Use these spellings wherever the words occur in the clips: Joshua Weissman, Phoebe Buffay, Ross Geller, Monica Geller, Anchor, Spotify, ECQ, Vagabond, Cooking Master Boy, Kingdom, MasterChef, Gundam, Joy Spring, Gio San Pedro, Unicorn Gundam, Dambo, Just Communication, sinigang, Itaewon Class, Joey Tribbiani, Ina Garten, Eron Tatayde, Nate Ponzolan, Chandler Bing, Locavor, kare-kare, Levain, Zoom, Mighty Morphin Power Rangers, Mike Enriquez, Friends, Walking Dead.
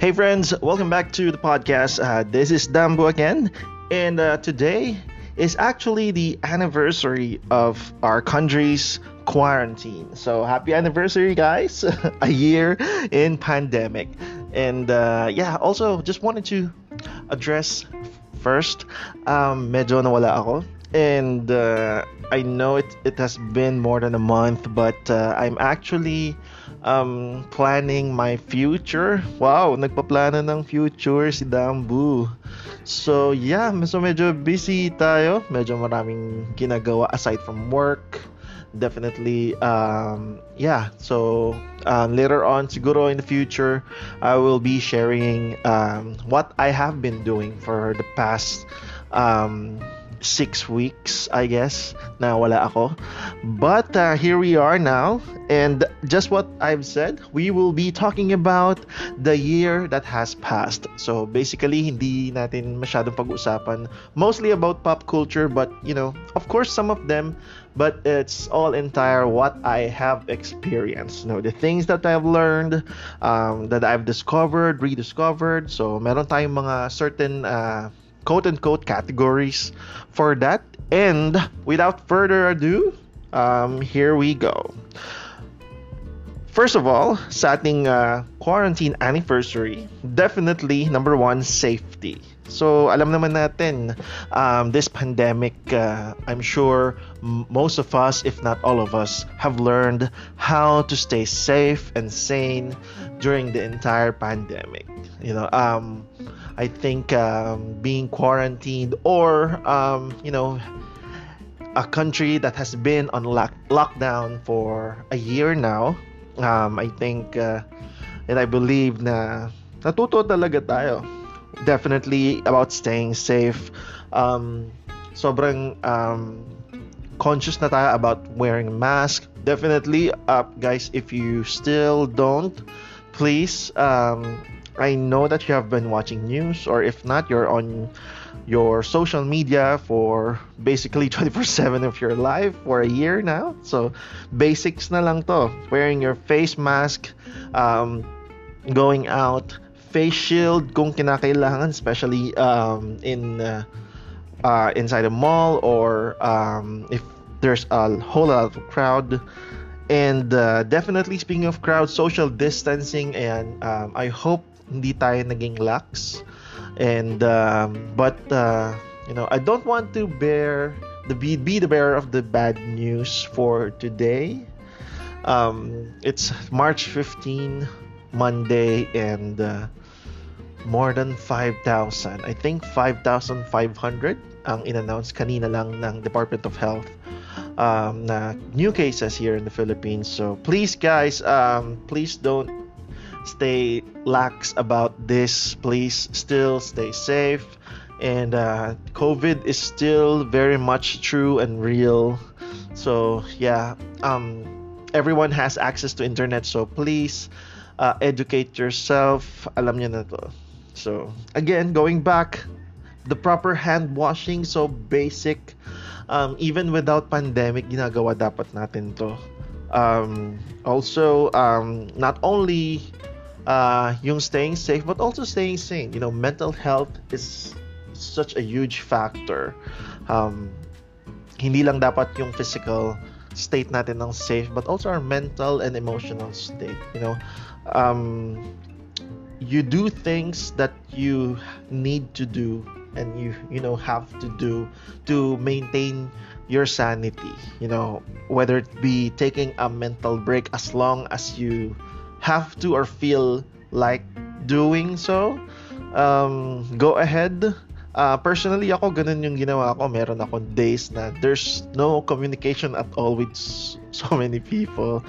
Hey friends, welcome back to the podcast. This is Dambo again, and today is actually the anniversary of our country's quarantine. So happy anniversary, guys! A year in pandemic, and also just wanted to address first. Medyo nawala ako, and I know it has been more than a month, but I'm actually planning my future. Wow, nagpaplano ng future si Dambu. So yeah, medyo busy tayo. Medyo maraming ginagawa aside from work. Definitely, later on, siguro in the future, I will be sharing what I have been doing for the past 6 weeks, I guess, na wala ako. But here we are now, and just what I've said, we will be talking about the year that has passed. So basically, hindi natin masyadong pag-usapan, mostly about pop culture, but you know, of course, some of them, but it's all entire what I have experienced. You know, the things that I've learned, that I've discovered, rediscovered. So meron tayong mga certain quote-unquote categories for that. And without further ado, here we go. First of all, sa ating quarantine anniversary, definitely number one, safety. So alam naman natin, this pandemic, I'm sure most of us, if not all of us, have learned how to stay safe and sane during the entire pandemic. You know, I think being quarantined or, a country that has been on lockdown for a year now, I think and I believe na natuto talaga tayo. Definitely about staying safe. Sobrang conscious na tayo about wearing mask. Definitely, guys, if you still don't, please, I know that you have been watching news, or if not, you're on your social media for basically 24/7 of your life for a year now. So basics na lang to. Wearing your face mask, going out, face shield kung kinakailangan, especially in inside a mall, or if there's a whole lot of crowd. And definitely, speaking of crowd, social distancing, and I hope hindi tayo naging lax. And I don't want to be the bearer of the bad news for today. It's March 15, Monday, and more than 5,000. I think 5,500 ang in-announce kanina lang ng Department of Health na new cases here in the Philippines. So please, guys, please don't stay lax about this. Please still stay safe, and COVID is still very much true and real. So yeah, everyone has access to internet, so please educate yourself. Alam niyo na to. So again, going back, the proper hand washing, so basic, even without pandemic ginagawa dapat natin to. Not only yung staying safe, but also staying sane. You know, mental health is such a huge factor. Hindi lang dapat yung physical state natin ng safe, but also our mental and emotional state. You know, you do things that you need to do, and you have to do to maintain your sanity. You know, whether it be taking a mental break, as long as you have to or feel like doing so, go ahead. Personally, ako ganun yung ginawa ko. Meron ako days na there's no communication at all with so many people.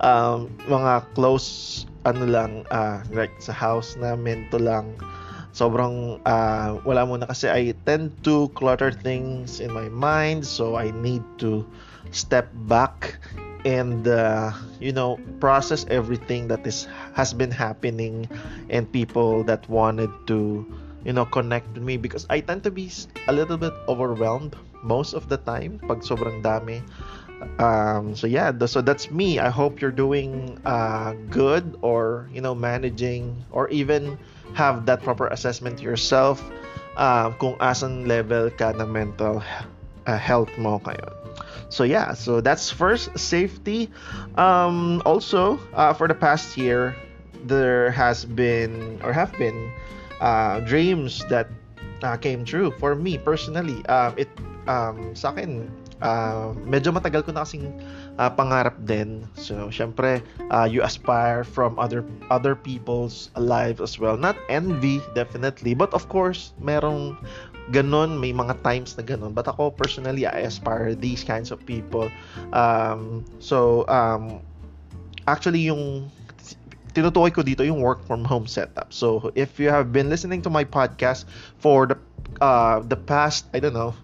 Mga close like sa house namin to lang. Sobrang wala muna kasi I tend to clutter things in my mind, so I need to step back and process everything that has been happening, and people that wanted to connect with me, because I tend to be a little bit overwhelmed most of the time pag sobrang dami. So that's me. I hope you're doing good, or managing, or even have that proper assessment yourself kung asan level ka ng mental health mo ngayon. So yeah, so that's first, safety. Also, for the past year, there has been or have been dreams that came true for me personally. Sa akin, medyo matagal ko na kasing pangarap din. So, syempre, you aspire from other people's lives as well. Not envy, definitely. But of course, merong ganun, may mga times na ganun. But ako, personally, I aspire these kinds of people. Actually, yung tinutukoy ko dito, yung work from home setup. So, if you have been listening to my podcast for the past, I don't know,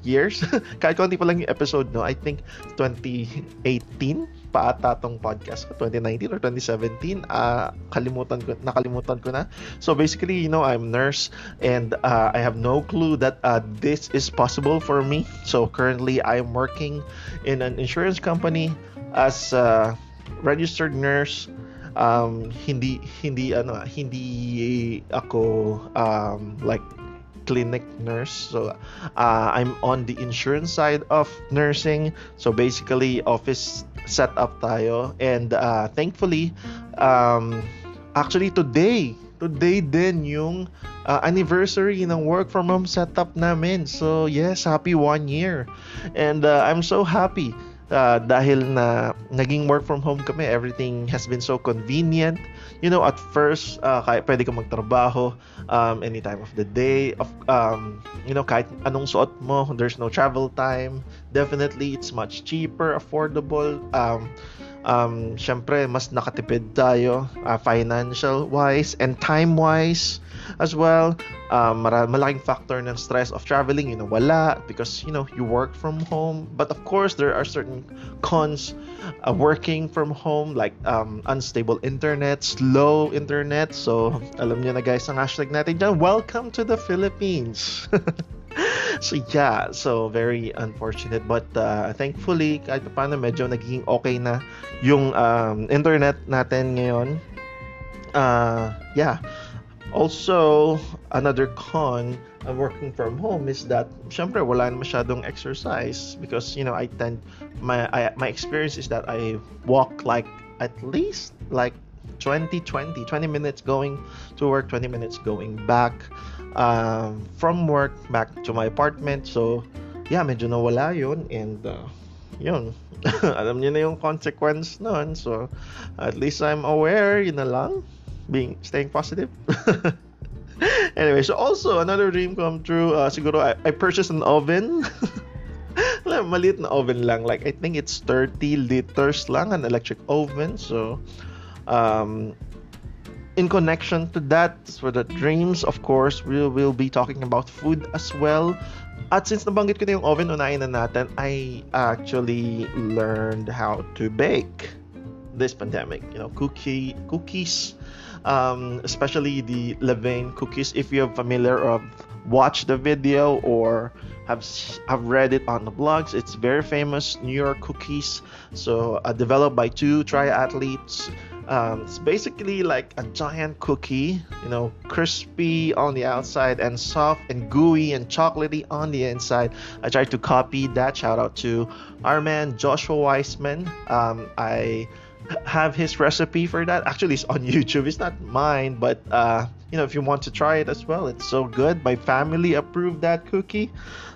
years, kahit konti pa lang yung episode, no? I think 2018 pa ata tong podcast ko, 2019 or 2017, nakalimutan ko na. So basically, you know, I'm nurse and I have no clue that this is possible for me. So currently, I'm working in an insurance company as a registered nurse. Hindi ako like clinic nurse, so I'm on the insurance side of nursing. So basically, office setup tayo, and thankfully, actually today din yung anniversary ng work from home setup namin. So yes, happy 1 year, and I'm so happy dahil na naging work from home kami. Everything has been so convenient. You know, at first, pwede kang magtrabaho any time of the day. You know, kahit anong suot mo, there's no travel time. Definitely, it's much cheaper, affordable. Syempre, mas nakatipid tayo financial-wise and time-wise as well. Malaking factor ng stress of traveling, you know, wala, because, you know, you work from home. But of course, there are certain cons working from home, like unstable internet, slow internet. So, alam niyo na guys ang hashtag natin dyan, welcome to the Philippines. So yeah, so very unfortunate, but thankfully, kahit paano medyo naging okay na yung internet natin ngayon. Yeah. Also, another con of working from home is that, syempre, wala na masyadong exercise, because, you know, my experience is that I walk like at least like 20 minutes going to work, 20 minutes going back, from work back to my apartment. So yeah, medyo nawala yun, and yun. Alam niyo na yung consequence nun. So at least I'm aware, yun na lang. Staying positive. Anyway, so also another dream come true. Siguro I purchased an oven. Maliit na oven lang. Like, I think it's 30 liters lang, an electric oven. So, in connection to that, for the dreams, of course, we will be talking about food as well. At since nabanggit ko na yung oven, unahin na natin, I actually learned how to bake this pandemic. You know, cookies. Especially the Levain cookies. If you're familiar or watched the video or have read it on the blogs, it's very famous New York cookies. So developed by two triathletes. It's basically like a giant cookie, you know, crispy on the outside and soft and gooey and chocolatey on the inside. I tried to copy that. Shout out to our man Joshua Weissman. I have his recipe for that. Actually, it's on YouTube. It's not mine, but you know, if you want to try it as well, it's so good. My family approved that cookie.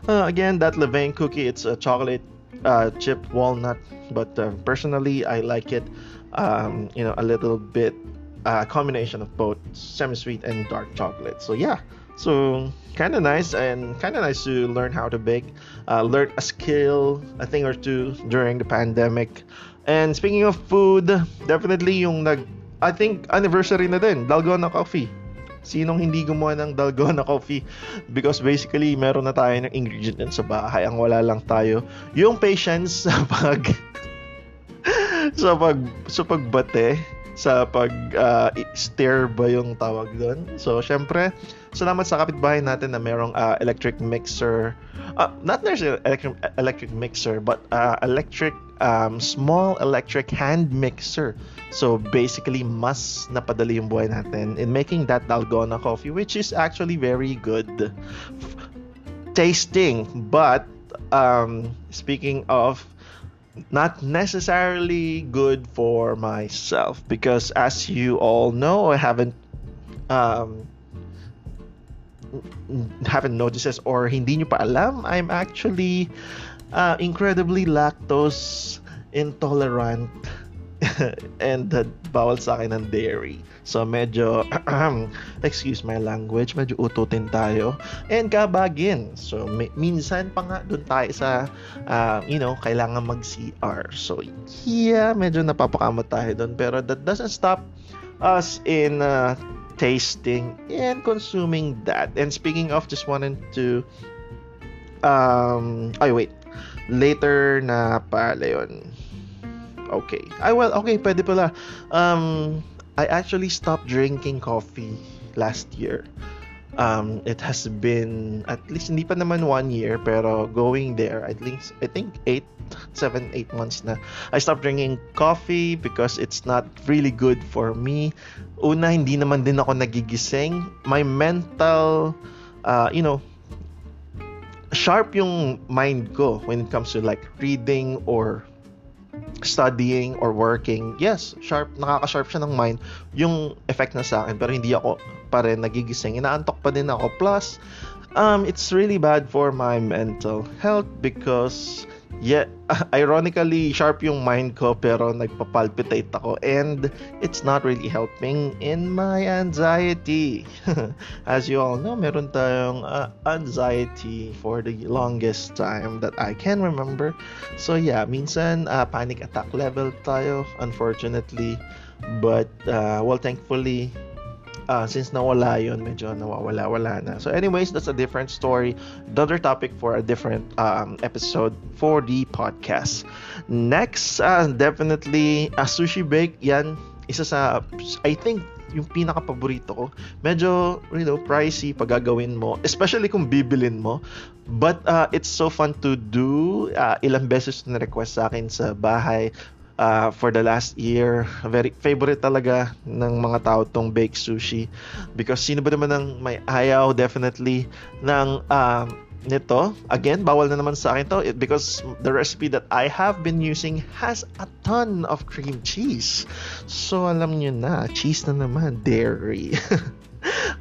Again, that Levain cookie, it's a chocolate chip walnut, but personally, I like it. You know, a little bit combination of both semi-sweet and dark chocolate. So yeah, so kind of nice, and kind of nice to learn how to bake, learn a skill, a thing or two during the pandemic. And speaking of food, definitely yung I think anniversary na din, dalgona coffee. Sinong hindi gumawa ng dalgona coffee? Because basically, meron na tayo ng ingredient sa bahay. Ang wala lang tayo, yung patience sa pagbate, sa pag stir ba yung tawag doon. So syempre, salamat sa kapitbahay natin na merong electric mixer Not necessarily electric mixer, but small electric hand mixer. So basically, mas napadali yung buhay natin in making that dalgona coffee, which is actually very good tasting. But speaking of not necessarily good for myself, because as you all know, I haven't noticed this or hindi nyo pa alam, I'm actually incredibly lactose intolerant and bawal sa akin ng dairy. So medyo excuse my language, medyo ututin tayo and kabagin. So minsan pa nga doon tayo sa kailangan mag CR. So yeah, medyo napapakama tayo doon, pero that doesn't stop us in tasting and consuming that. And speaking of, just wanted to later na pala yun. Okay. Pwede pala. I actually stopped drinking coffee last year. It has been at least hindi pa naman 1 year, pero going there, I think 8 months na. I stopped drinking coffee because it's not really good for me. Una, hindi naman din ako nagigising. My mental sharp yung mind ko when it comes to like reading or studying or working. Yes, sharp, nakaka-sharp siya ng mind, yung effect na sa akin, pero hindi ako pa rin nagigising, inaantok pa din ako. Plus it's really bad for my mental health because ironically sharp yung mind ko pero nagpapalpitate ako, and it's not really helping in my anxiety. As you all know, meron tayong anxiety for the longest time that I can remember. So yeah, minsan panic attack level tayo, unfortunately, but thankfully since nawala yun, medyo nawawala-wala na. So anyways, that's a different story, another topic for a different episode for the podcast. Next, definitely sushi bake. Yan, isa sa, I think, yung pinaka-paborito ko. Medyo, pricey pag gagawin mo, especially kung bibilin mo. But it's so fun to do. Ilang beses na request sa akin sa bahay. For the last year, very favorite talaga ng mga tao tong baked sushi, because sino ba naman ang may ayaw definitely ng nito. Again, bawal na naman sa akin to, because the recipe that I have been using has a ton of cream cheese. So alam niyo na, cheese na naman, dairy.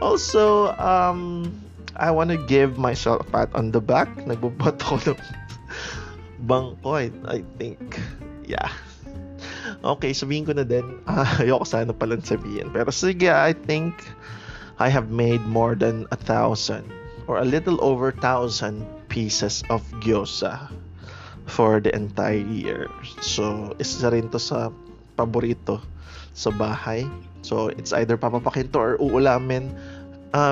Also, I want to give myself a pat on the back. Nagbubot ako ng bangkoy, I think. Yeah. Okay, sabihin ko na din. Ayoko sana palang sabihin. Pero sige, I think I have made more than 1,000 or a little over 1,000 pieces of gyoza for the entire year. So, isa rin to sa paborito sa bahay. So, it's either papapakinto or uulamin.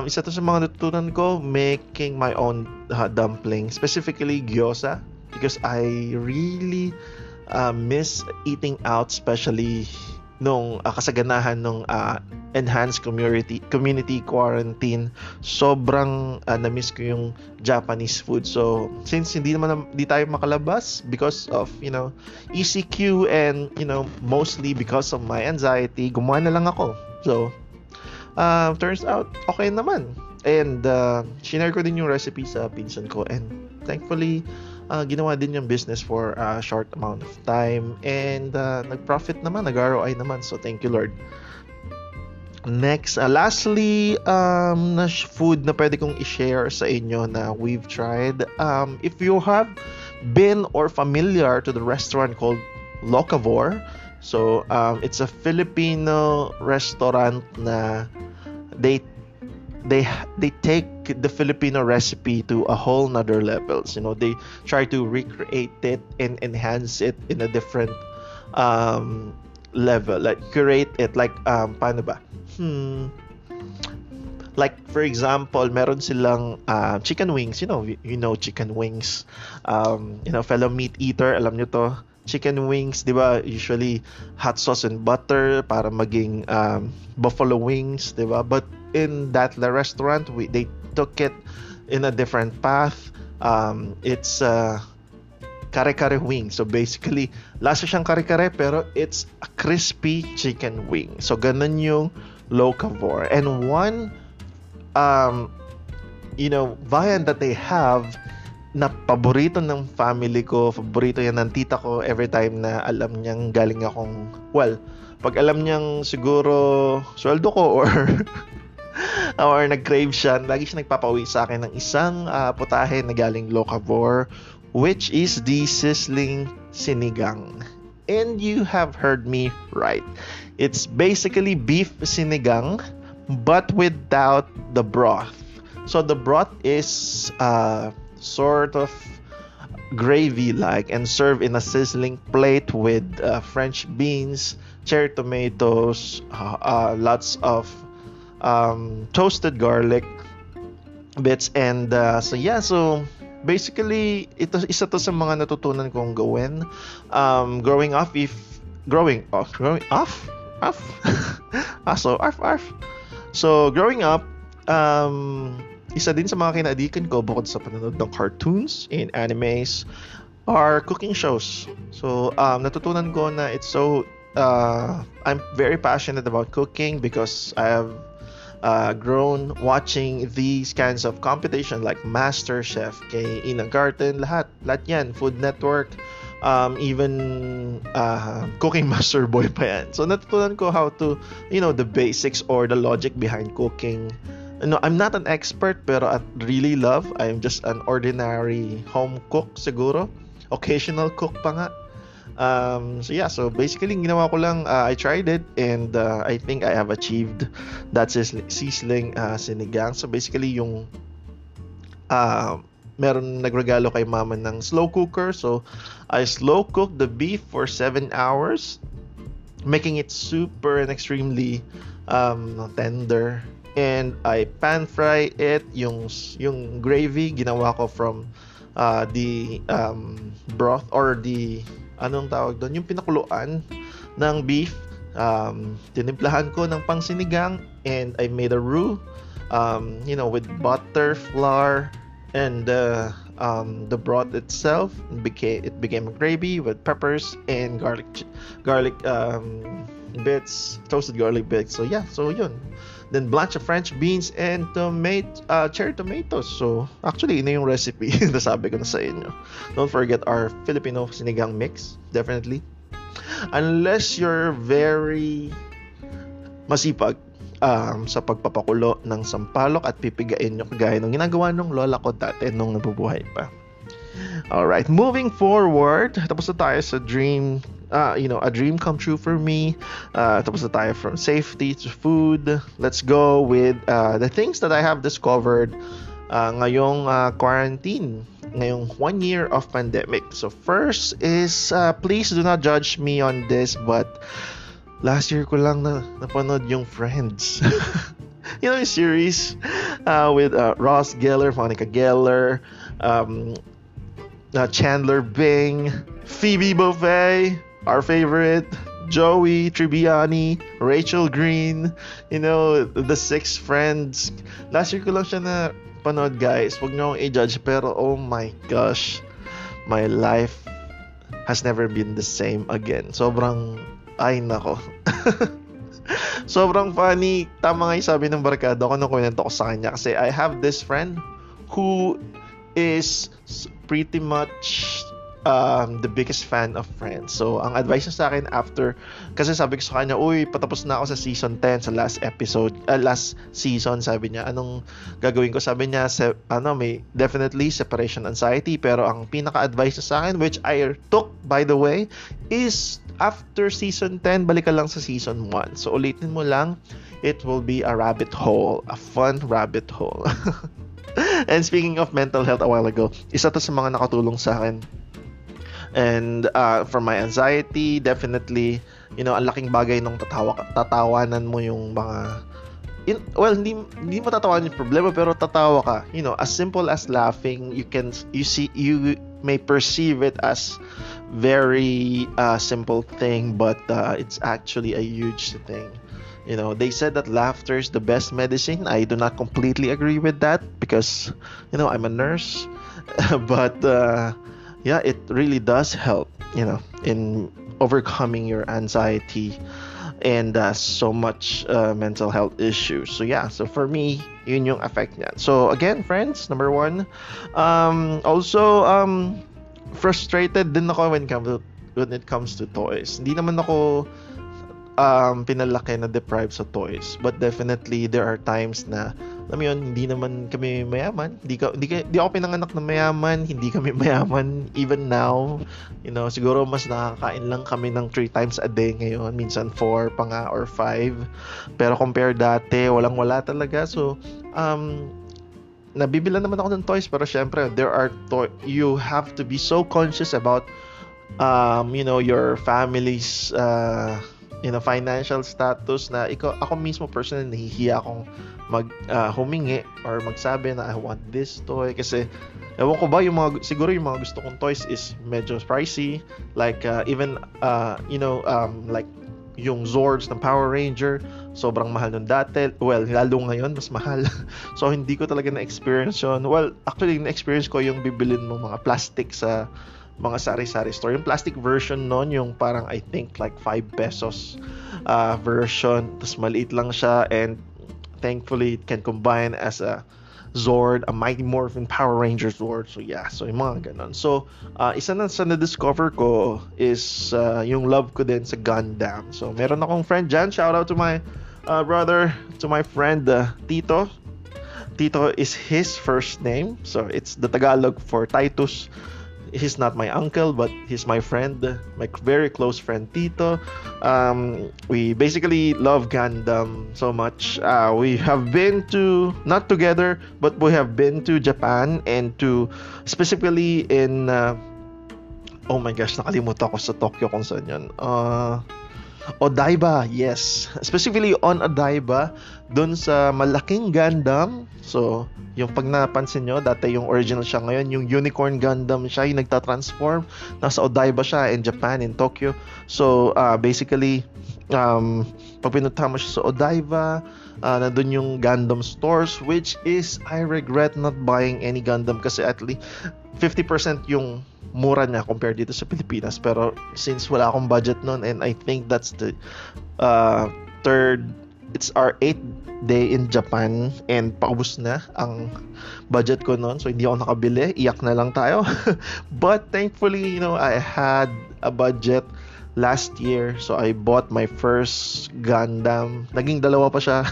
Isa to sa mga natutunan ko, making my own dumpling. Specifically, gyoza. Because I really miss eating out, especially nung kasaganahan nung enhanced community quarantine. Sobrang na-miss ko yung Japanese food. So since hindi tayo makalabas because of ECQ and mostly because of my anxiety, gumawa na lang ako. So turns out okay naman, and shinare ko din yung recipe sa pinsan ko, and thankfully ginawa din yung business for a short amount of time, and nag-profit naman, nag-ROI naman. So thank you Lord. Next, lastly, na food na pwede kong i-share sa inyo na we've tried. If you have been or familiar to the restaurant called Locavor, so it's a Filipino restaurant na they take the Filipino recipe to a whole nother levels. They try to recreate it and enhance it in a different level, like curate it, like paano ba? Like for example, meron silang chicken wings. Chicken wings. Fellow meat eater, alam nyo to. Chicken wings, di ba? Usually hot sauce and butter para maging buffalo wings, di ba? But in that restaurant, they took it in a different path. It's kare-kare wing. So basically, lasa siyang kare-kare pero it's a crispy chicken wing. So ganun yung Locavor. And one viand that they have na paborito ng family ko, paborito yan ng tita ko every time na alam niyang galing akong, well, pag alam niyang siguro sweldo ko or nag-crave siya, lagi siya nagpapawi sa akin ng isang putahe na galing Locavor, which is the sizzling sinigang. And you have heard me right. It's basically beef sinigang but without the broth. So the broth is sort of gravy like and served in a sizzling plate with French beans, cherry tomatoes, lots of toasted garlic bits, and so basically ito, isa to sa mga natutunan kong gawin growing up. Isa din sa mga kinadikan ko bukod sa panonood ng cartoons and animes are cooking shows. So, natutunan ko na it's so... I'm very passionate about cooking because I have grown watching these kinds of competition like MasterChef, kay Ina Garten, lahat yan, Food Network, even Cooking Master Boy pa yan. So, natutunan ko how to, the basics or the logic behind cooking. No, I'm not an expert, pero I really love. I'm just an ordinary home cook, siguro. Occasional cook pa nga. So basically, ginawa ko lang, I tried it, and I think I have achieved that sizzling sinigang. So basically, yung meron nagregalo kay mama ng slow cooker. So I slow cooked the beef for 7 hours, making it super and extremely tender. And I pan fry it, yung gravy ginawa ko from the broth or the anong tawag doon, yung pinakuluan ng beef, tinimplahan ko ng pangsinigang, and I made a roux with butter, flour, and the broth itself. It became a gravy with peppers and garlic bits, toasted garlic bits. So yun. Then blanch of French beans and cherry tomatoes. So actually, ina yung recipe na sabi ko na sa inyo. Don't forget our Filipino sinigang mix, definitely. Unless you're very masipag sa pagpapakulo ng sampalok at pipigain nyo kagaya ng ginagawa ng lola ko dati nung nabubuhay pa. Alright, moving forward, tapos na tayo sa dream. A dream come true for me. Tapos na tayo from safety to food. Let's go with the things that I have discovered ngayong quarantine, ngayong 1 year of pandemic. So first is, please do not judge me on this, but last year ko lang napanood yung Friends. Yung series with Ross Geller, Monica Geller, Chandler Bing, Phoebe Buffay, our favorite, Joey Tribbiani, Rachel Green, the Six Friends. Last year ko lang siya na panood, guys. Huwag niyo akong i-judge, pero oh my gosh, my life has never been the same again. Sobrang, ay nako. Sobrang funny. Tama nga yung sabi ng barkada ko nung kwento ko sa kanya, kasi I have this friend who is pretty much the biggest fan of Friends. So, ang advice niya sa akin after, kasi sabi ko sa kanya, uy, patapos na ako sa season 10, sa last season, sabi niya, anong gagawin ko? Sabi niya, may definitely separation anxiety, pero ang pinaka-advice niya sa akin, which I took, by the way, is after season 10, balik ka lang sa season 1. So, ulitin mo lang, it will be a rabbit hole, a fun rabbit hole. And speaking of mental health a while ago, isa to sa mga nakatulong sa akin. And for my anxiety, definitely, ang laking bagay nung tatawanan mo yung mga... hindi mo tatawanan yung problema, pero tatawa ka. As simple as laughing, you may perceive it as very simple thing, but it's actually a huge thing. They said that laughter is the best medicine. I do not completely agree with that because, I'm a nurse. But yeah, it really does help, you know, in overcoming your anxiety and so much mental health issues. So yeah, so for me, yun yung effect niya. So again, friends, number one. Also, frustrated din ako when it comes to toys. Hindi naman ako pinalaki na deprived sa toys. But definitely, there are times na, alam mo yun, hindi naman kami mayaman. Hindi ako pinanganak na mayaman. Hindi kami mayaman even now. You know, siguro mas nakakain lang kami ng 3 times a day ngayon. Minsan 4 pa nga or 5. Pero compare dati, walang-wala talaga. So, nabibila naman ako ng toys. Pero syempre, you have to be so conscious about you know, your family's you know, financial status na ako mismo personally nahihiya akong humingi or magsabi na I want this toy kasi ewan ko ba yung mga gusto kong toys is medyo pricey, like even you know, like yung Zoids ng Power Ranger, sobrang mahal nun dati. Well, lalo ngayon, mas mahal. So, hindi ko talaga na-experience yun. Well, actually, na-experience ko yung bibilin mo mga plastic sa mga sari-sari store. Yung plastic version nun, yung parang I think like 5 pesos version. Tapos maliit lang siya, and thankfully it can combine as a Zord, a Mighty Morphin Power Rangers Zord. So yeah, so yung mga ganun. So, isa na sa na-discover ko is yung love ko din sa Gundam. So, meron akong friend dyan. Shout out to my brother, to my friend Tito. Tito is his first name. So, it's the Tagalog for Titus. He's not my uncle, but he's my friend, my very close friend Tito. We basically love Gundam so much. We have been to, not together, but we have been to Japan and to specifically in oh my gosh, nakalimutan ko sa Tokyo kung saan yun. Odaiba, yes. Specifically on Odaiba, dun sa malaking Gundam. So, yung pag napansin nyo, dati yung original siya, ngayon yung Unicorn Gundam siya, yung nagtatransform. Nasa Odaiba siya in Japan, in Tokyo. So, basically, pag pinunta mo siya sa Odaiba, nandun yung Gundam stores, which is, I regret not buying any Gundam kasi at least 50% yung mura niya compared dito sa Pilipinas. Pero since wala akong budget nun, and I think that's the it's our 8th day in Japan, and paubos na ang budget ko nun, so hindi ako nakabili, iyak na lang tayo. But thankfully, you know, I had a budget last year, so I bought my first Gundam. Naging 2 pa siya.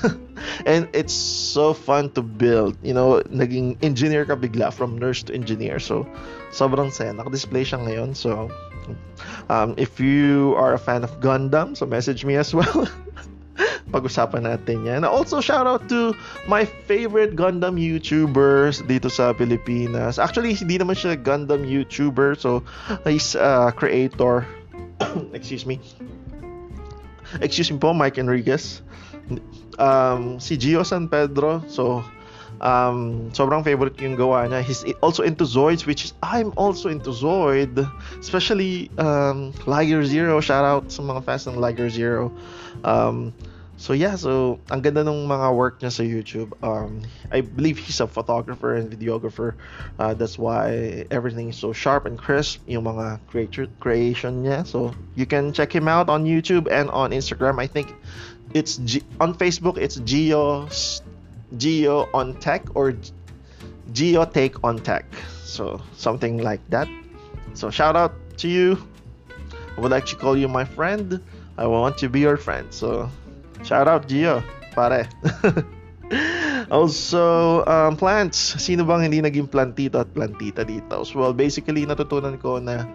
And it's so fun to build. You know, naging engineer ka bigla, from nurse to engineer. So, sobrang saya. Naka-display siya ngayon. So, if you are a fan of Gundam, so message me as well. Pag-usapan natin yan. Also, shout out to my favorite Gundam YouTubers dito sa Pilipinas. Actually, hindi naman siya Gundam YouTuber. So, he's a creator. Excuse me po, Mike Enriquez, si Gio San Pedro. So sobrang favorite yung gawa niya. He's also into Zoids, which is, I'm also into Zoid, especially Liger Zero. Shout out sa mga fans ng Liger Zero. So yeah, so ang ganda ng mga work niya sa YouTube. I believe he's a photographer and videographer. That's why everything is so sharp and crisp, yung mga creation niya. So you can check him out on YouTube and on Instagram. I think it's on Facebook, it's Geo on Tech or Geo Take on Tech. So something like that. So shout out to you. I would like to call you my friend. I want to be your friend. So shout out Gio, pare. Also, plants. Sino bang hindi naging plantito at plantita dito? So, well, basically, natutunan ko na,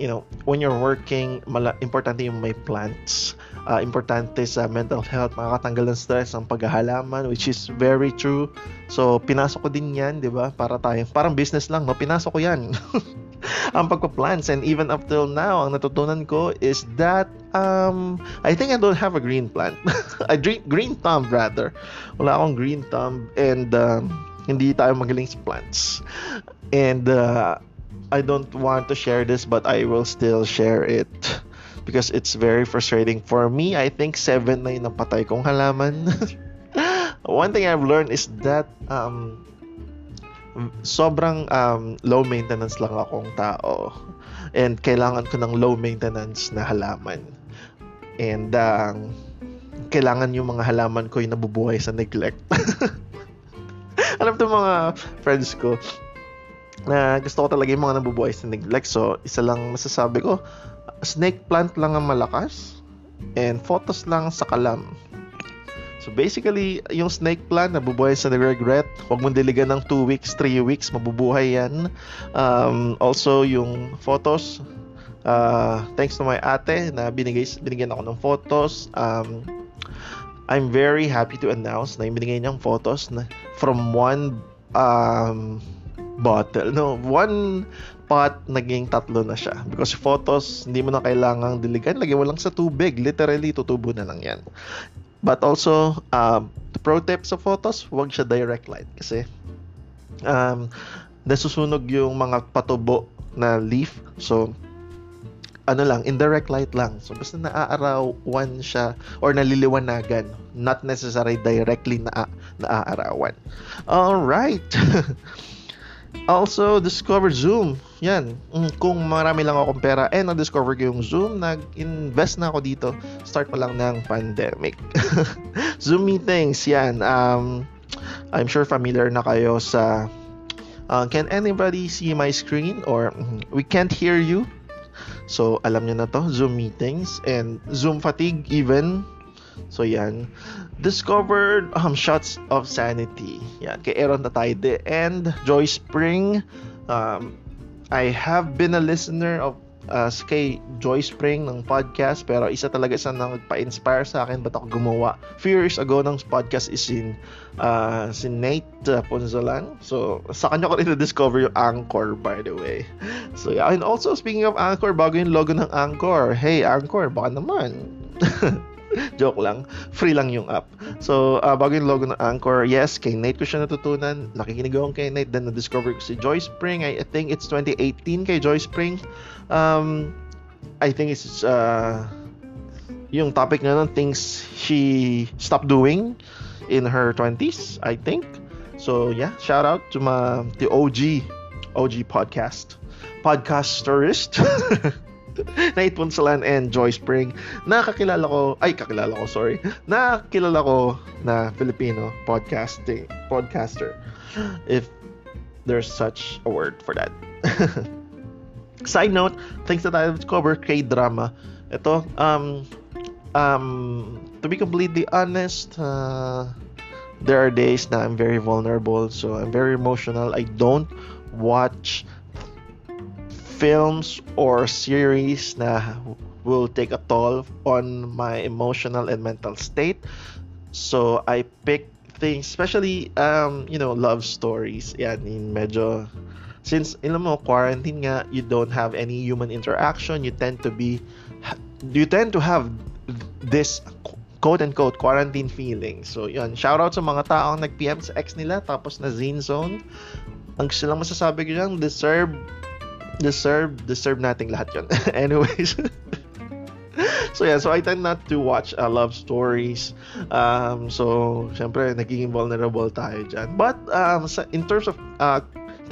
you know, when you're working, importante yung may plants. Importante sa mental health, makakatanggal ng stress ang paghahalaman, which is very true. So, pinasok ko din yan, di ba? Parang business lang, no? Pinasok ko yan. Ang pagpa-plants. And even up till now, ang natutunan ko is that I think I don't have a green plant. I drink green thumb rather. Wala akong green thumb, and hindi tayo magaling sa plants. And I don't want to share this, but I will still share it because it's very frustrating for me. I think 7 na yung napatay kong halaman. One thing I've learned is that sobrang low maintenance lang akong tao, and kailangan ko ng low maintenance na halaman, and kailangan yung mga halaman ko yung nabubuhay sa neglect. Alam to mga friends ko na gusto ko talaga yung mga nabubuhay sa neglect. So isa lang masasabi ko, snake plant lang ang malakas and photos lang sa kalam. So basically, yung snake plant nabubuhay sa regret. Huwag mong diligan ng 2 weeks, 3 weeks, mabubuhay yan. Also, yung photos, thanks to my ate na binigyan ako ng photos. I'm very happy to announce na yung binigay niyang photos na from one bottle. No, one pot naging tatlo na siya. Because photos, hindi mo na kailangang diligan. Lagyan mo lang sa tubig. Literally, tutubo na lang yan. But also, the pro tip sa photos, huwag siya direct light kasi nasusunog yung mga patubo na leaf. So, ano lang, indirect light lang. So, basta naaarawan siya or naliliwanagan. Not necessarily directly naaarawan. Alright! Also, discover Zoom. Yan. Kung marami lang akong pera and na-discover ko yung Zoom, nag-invest na ako dito. Start pa lang ng pandemic. Zoom meetings. Yan. I'm sure familiar na kayo sa can anybody see my screen? Or we can't hear you. So, alam nyo na to. Zoom meetings and Zoom fatigue even. So, yan. Discovered shots of sanity. Yan, kay Eron Tatayde and Joy Spring. I have been a listener of kay Joy Spring ng podcast, pero isa talaga siya na nagpa-inspire sa akin ba't ako gumawa. Few years ago ng podcast is si Nate Ponzolan. So, sa kanya ko rin na-discover yung Anchor, by the way. So, yeah. And also, speaking of Anchor, bago yung logo ng Anchor. Hey, Anchor, baka naman. Joke lang. Free lang yung app. So, bago yung logo ng Anchor, yes, kay Nate ko siya natutunan. Nakikinig ako kay Nate. Then, na-discover ko si Joy Spring. I think it's 2018 kay Joy Spring. I think it's, yung topic na nun, things she stopped doing in her 20s, I think. So, yeah, shout out to the OG podcast. Podcasterist. Nate Ponzolan and Joy Spring. Nakakilala ko na Filipino podcaster, if there's such a word for that. Side note, things that I've covered, K-drama. Ito, to be completely honest, there are days na I'm very vulnerable, so I'm very emotional. I don't watch films or series na will take a toll on my emotional and mental state. So I pick things, especially love stories. Yan, medyo since quarantine nga, you don't have any human interaction. You tend to have this quote-unquote quarantine feeling. So yan, shout out sa mga taong nag-PM sa ex nila tapos na zine zone. Ang silang masasabi ko dyan, deserve nating lahat yun. Anyways, so yeah, so I tend not to watch love stories, so syempre nagiging vulnerable tayo dyan. But in terms of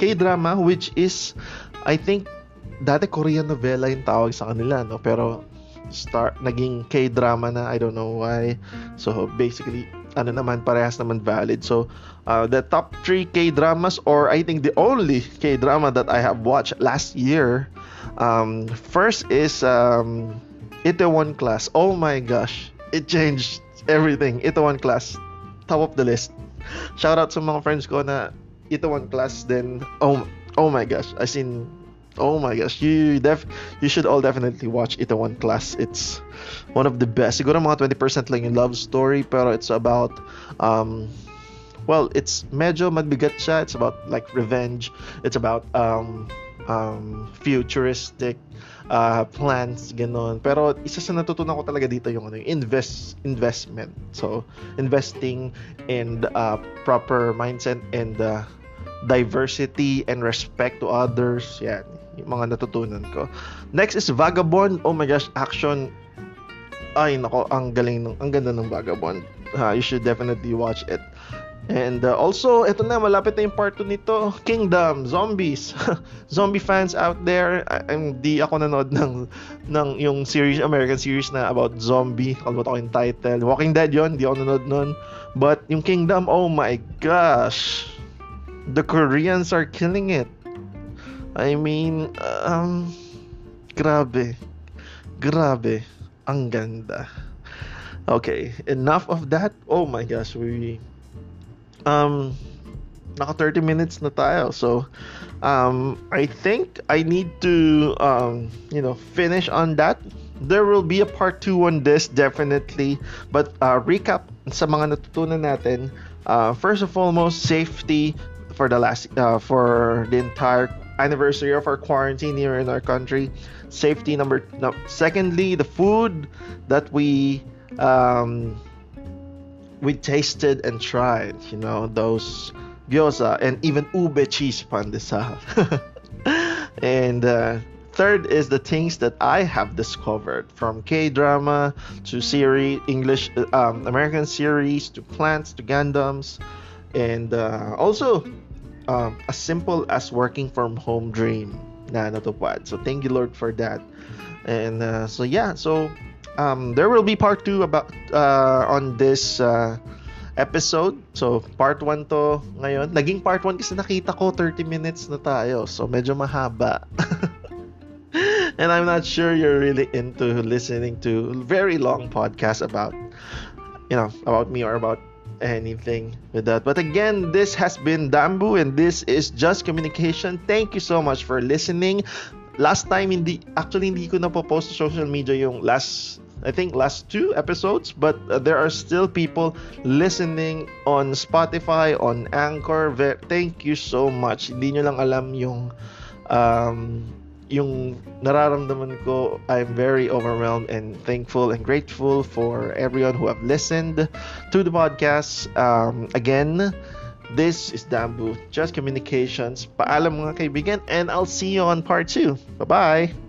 K-drama, which is I think dati Korean novela yung tawag sa kanila, no? Pero naging K-drama na, I don't know why. So basically parehas naman valid. So, the top 3 K-dramas, or I think the only K-drama that I have watched last year, first is Itaewon Class. Oh my gosh, it changed everything. Itaewon Class, top of the list. Shout out sa mga friends ko na Itaewon Class din. Oh my gosh, as in, oh my gosh, you should all definitely watch Itaewon Class. It's one of the best. Siguro mga 20% lang yung love story, pero it's about it's medyo magbigat siya. It's about like revenge. It's about futuristic plans, ganun. Pero isa sa natutunan ko talaga dito yung investment. So investing and proper mindset and diversity and respect to others. Yan, yung mga natutunan ko. Next is Vagabond. Oh my gosh, action. Ay nako, ang ganda ng Vagabond. You should definitely watch it. And also, eto na, malapit na yung part 2 nito, Kingdom, Zombies. Zombie fans out there, hindi ako nanood ng yung series, American series na about zombie. Kalmot ako yung title. Walking Dead yon, hindi ako nanood nun. But yung Kingdom, oh my gosh. The Koreans are killing it. I mean, grabe. Grabe. Ang ganda. Okay, enough of that. Oh my gosh, we... naka 30 minutes na tayo, so I think I need to finish on that. There will be a part 2 on this definitely, but recap sa mga natutunan natin. First and foremost, safety for the last for the entire anniversary of our quarantine here in our country. Safety secondly, the food that we tasted and tried, you know, those gyoza and even ube cheese pandesal. And third is the things that I have discovered, from K-drama to series, English, American series, to plants, to Gundams, and also as simple as working from home dream na natupad. So thank you, Lord, for that. And there will be part 2 about on this episode. So part 1 to ngayon. Naging part 1 kasi nakita ko 30 minutes na tayo. So medyo mahaba. And I'm not sure you're really into listening to very long podcasts about about me or about anything with that. But again, this has been Dambo and this is Just Communication. Thank you so much for listening. Last time, hindi ko napopost sa social media yung last 2 episodes, but there are still people listening on Spotify, on Anchor. Thank you so much. Hindi nyo lang alam yung nararamdaman ko. I'm very overwhelmed and thankful and grateful for everyone who have listened to the podcast. Again, this is Dambo, Just Communications. Paalam mga kaibigan, and I'll see you on part 2. Bye-bye!